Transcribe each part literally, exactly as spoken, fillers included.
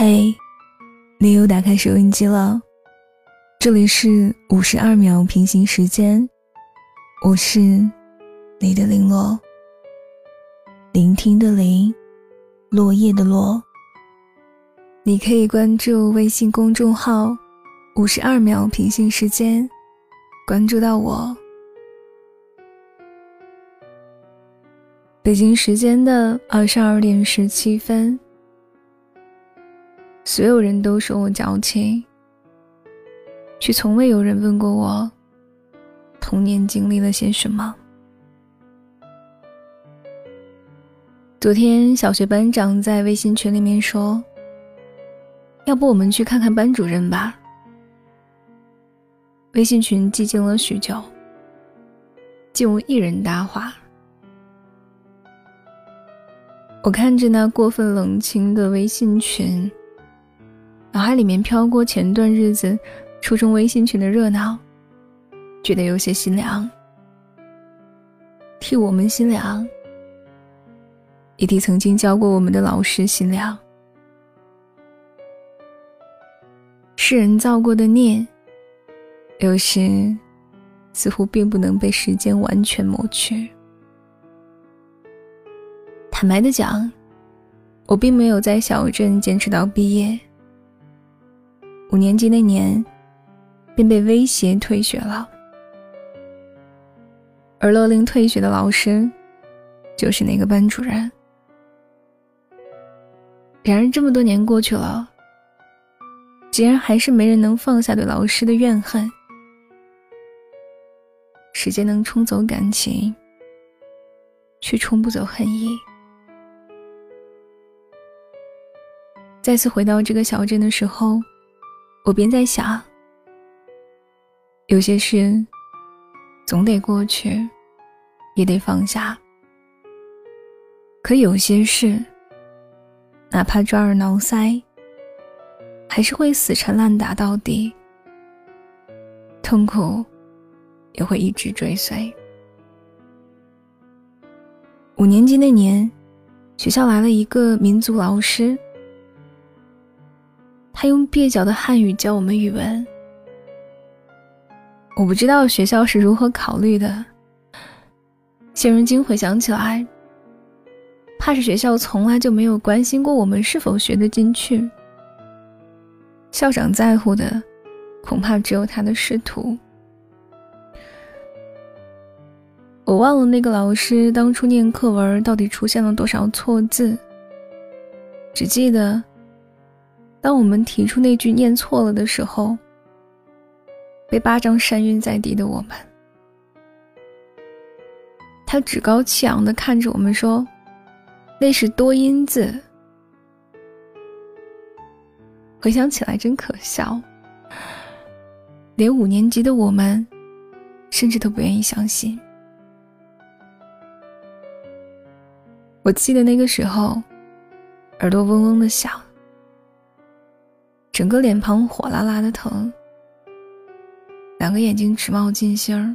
嘿，你又打开收音机了，这里是五十二秒平行时间，我是你的零落，聆听的零，落叶的落。你可以关注微信公众号五十二秒平行时间，关注到我。北京时间的二十二点十七分，所有人都说我矫情，却从未有人问过我童年经历了些什么。昨天小学班长在微信群里面说，要不我们去看看班主任吧。微信群寂静了许久，竟无一人搭话。我看着那过分冷清的微信群，脑海里面飘过前段日子初中微信群的热闹，觉得有些心凉，替我们心凉，也替曾经教过我们的老师心凉。世人造过的孽，有时似乎并不能被时间完全抹去。坦白地讲，我并没有在小镇坚持到毕业，五年级那年便被威胁退学了，而勒令退学的老师就是那个班主任。然而这么多年过去了，竟然还是没人能放下对老师的怨恨。时间能冲走感情，却冲不走恨意。再次回到这个小镇的时候，我便在想，有些事总得过去，也得放下。可有些事，哪怕抓耳挠腮，还是会死缠烂打到底，痛苦也会一直追随。五年级那年，学校来了一个民族老师，他用蹩脚的汉语教我们语文。我不知道学校是如何考虑的，现如今回想起来，怕是学校从来就没有关心过我们是否学得进去。校长在乎的，恐怕只有他的仕途。我忘了那个老师当初念课文到底出现了多少错字，只记得当我们提出那句念错了的时候，被巴掌扇晕在地的我们，他趾高气昂地看着我们说，那是多音字。回想起来真可笑，连五年级的我们甚至都不愿意相信。我记得那个时候耳朵嗡嗡的响，整个脸庞火辣辣的疼，两个眼睛直冒金星儿。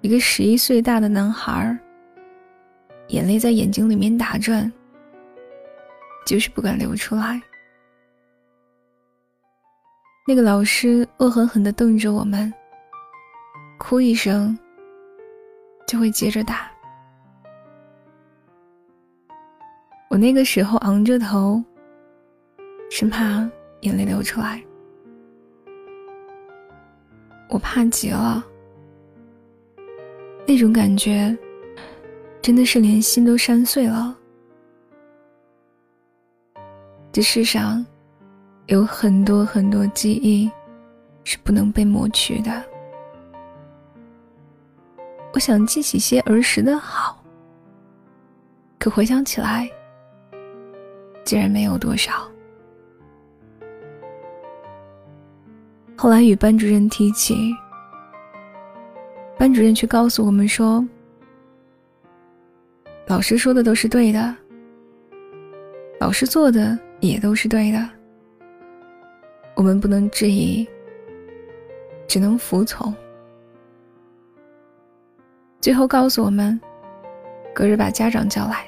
一个十一岁大的男孩，眼泪在眼睛里面打转，就是不敢流出来。那个老师恶狠狠地瞪着我们，哭一声就会接着打。我那个时候昂着头，生怕眼泪流出来。我怕极了，那种感觉真的是连心都扇碎了。这世上有很多很多记忆是不能被抹去的。我想记起些儿时的好，可回想起来，竟然没有多少。后来与班主任提起，班主任却告诉我们说，老师说的都是对的，老师做的也都是对的，我们不能质疑，只能服从。最后告诉我们，隔日把家长叫来。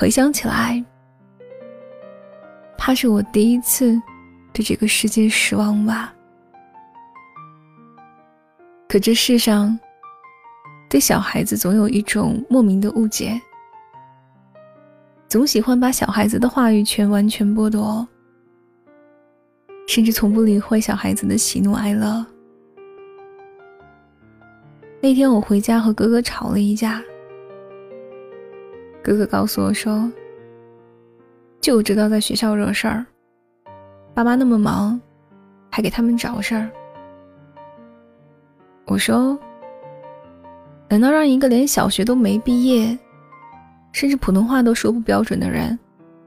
回想起来，怕是我第一次对这个世界失望吧。可这世上对小孩子总有一种莫名的误解，总喜欢把小孩子的话语权完全剥夺，甚至从不理会小孩子的喜怒哀乐。那天我回家和哥哥吵了一架，哥哥告诉我说，就知道在学校惹事儿，爸妈那么忙，还给他们找事儿。我说，难道让一个连小学都没毕业，甚至普通话都说不标准的人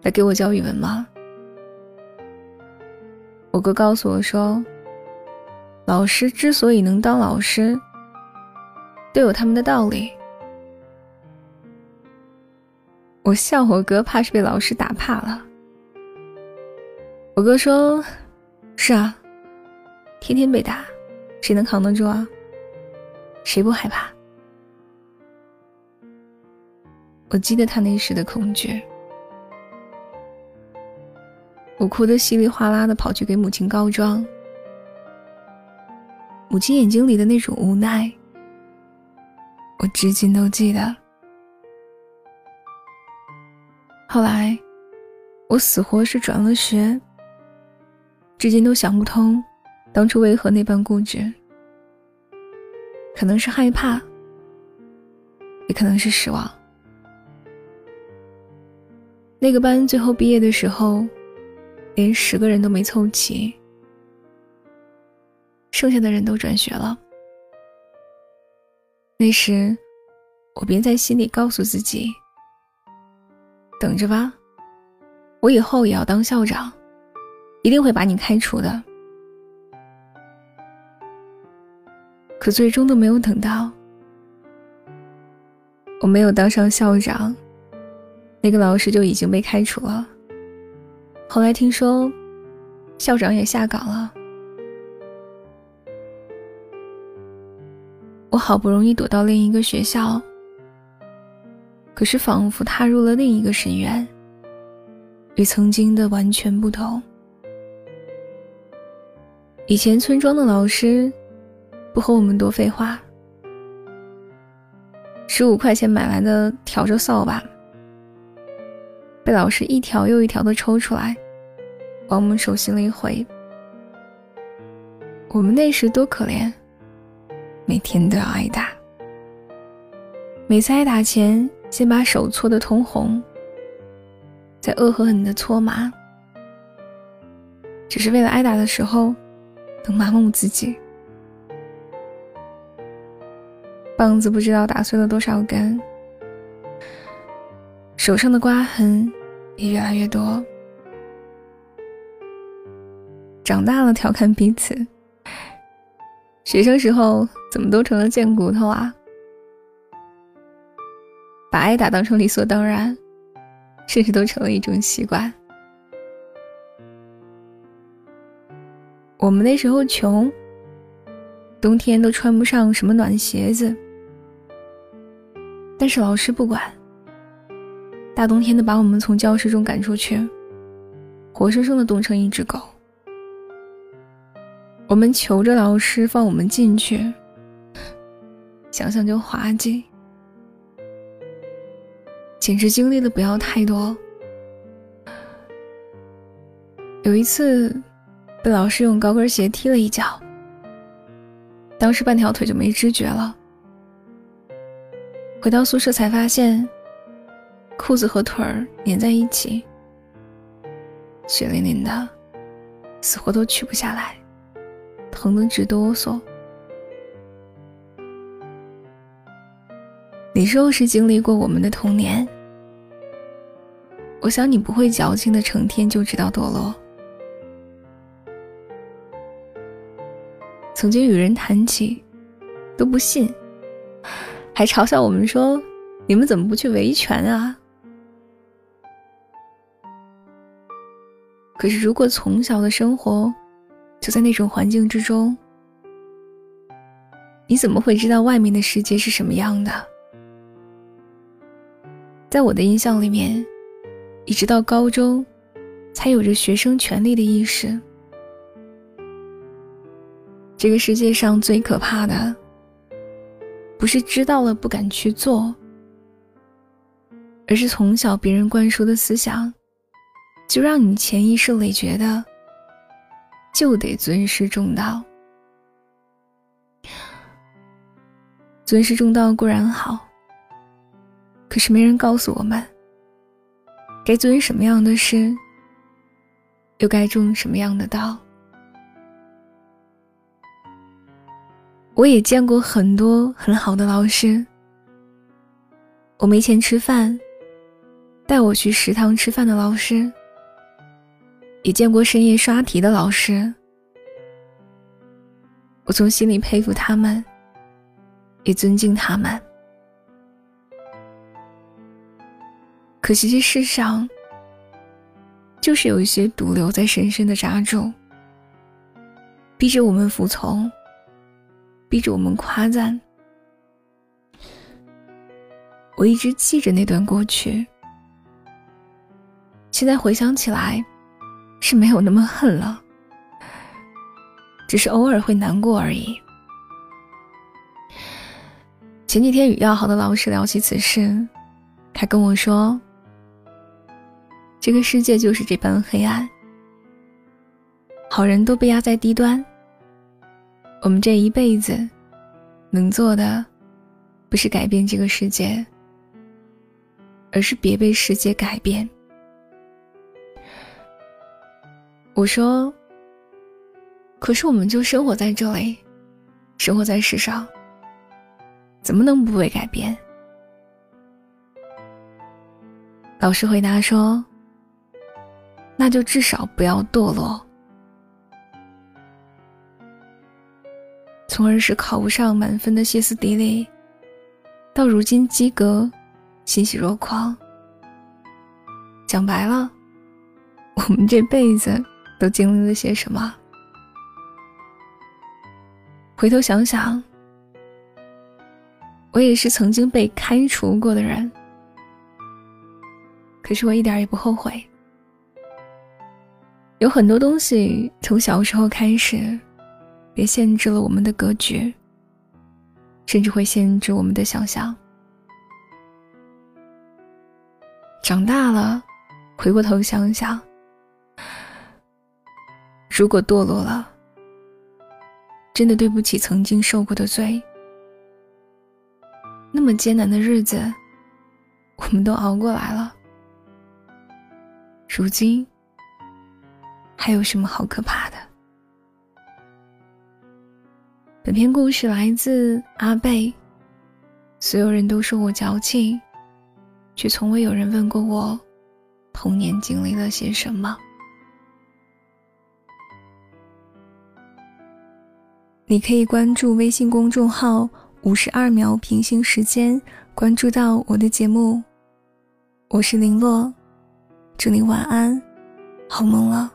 来给我教语文吗？我哥告诉我说，老师之所以能当老师，都有他们的道理。我笑我哥怕是被老师打怕了。我哥说，是啊，天天被打，谁能扛得住啊？谁不害怕？我记得他那时的恐惧。我哭得稀里哗啦地跑去给母亲告状，母亲眼睛里的那种无奈，我至今都记得。后来我死活是转了学，至今都想不通当初为何那般固执，可能是害怕，也可能是失望。那个班最后毕业的时候，连十个人都没凑齐，剩下的人都转学了。那时我便在心里告诉自己，等着吧，我以后也要当校长，一定会把你开除的。可最终都没有等到，我没有当上校长，那个老师就已经被开除了。后来听说校长也下岗了。我好不容易躲到另一个学校，可是仿佛踏入了另一个深渊，与曾经的完全不同。以前村庄的老师不和我们多废话，十五块钱买来的笤帚扫把被老师一条又一条的抽出来往我们手心里挥。我们那时多可怜，每天都要挨打，每次挨打前先把手搓得通红，再恶狠狠地搓麻，只是为了挨打的时候能麻木自己。棒子不知道打碎了多少根，手上的刮痕也越来越多。长大了调侃彼此，学生时候怎么都成了贱骨头啊？把挨打当成理所当然，甚至都成了一种习惯。我们那时候穷，冬天都穿不上什么暖鞋子，但是老师不管，大冬天的把我们从教室中赶出去，活生生的冻成一只狗。我们求着老师放我们进去，想想就滑稽，简直经历的不要太多。有一次被老师用高跟鞋踢了一脚，当时半条腿就没知觉了。回到宿舍才发现裤子和腿儿粘在一起，血淋淋的，死活都取不下来，疼得直哆嗦。你若是经历过我们的童年，我想你不会矫情的成天就知道堕落。曾经与人谈起都不信，还嘲笑我们说，你们怎么不去维权啊？可是如果从小的生活就在那种环境之中，你怎么会知道外面的世界是什么样的？在我的印象里面，一直到高中才有着学生权利的意识。这个世界上最可怕的不是知道了不敢去做，而是从小别人灌输的思想就让你潜意识里觉得就得尊师重道。尊师重道固然好，可是没人告诉我们该遵什么样的师，又该重什么样的道。我也见过很多很好的老师，我没钱吃饭，带我去食堂吃饭的老师，也见过深夜刷题的老师。我从心里佩服他们，也尊敬他们。可惜这世上就是有一些毒瘤在深深的扎住，逼着我们服从，逼着我们夸赞。我一直记着那段过去，现在回想起来是没有那么恨了，只是偶尔会难过而已。前几天与要好的老师聊起此事，他跟我说，这个世界就是这般黑暗，好人都被压在低端，我们这一辈子能做的不是改变这个世界，而是别被世界改变。我说，可是我们就生活在这里，生活在世上，怎么能不被改变？老师回答说，那就至少不要堕落，从儿时考不上满分的歇斯底里，到如今及格欣喜若狂。讲白了，我们这辈子都经历了些什么？回头想想，我也是曾经被开除过的人，可是我一点也不后悔。有很多东西从小时候开始也限制了我们的格局，甚至会限制我们的想象。长大了回过头想想，如果堕落了，真的对不起曾经受过的罪。那么艰难的日子我们都熬过来了，如今还有什么好可怕的？本篇故事来自阿贝。所有人都说我矫情，却从未有人问过我童年经历了些什么。你可以关注微信公众号五十二秒平行时间，关注到我的节目。我是林洛，祝你晚安，好梦了。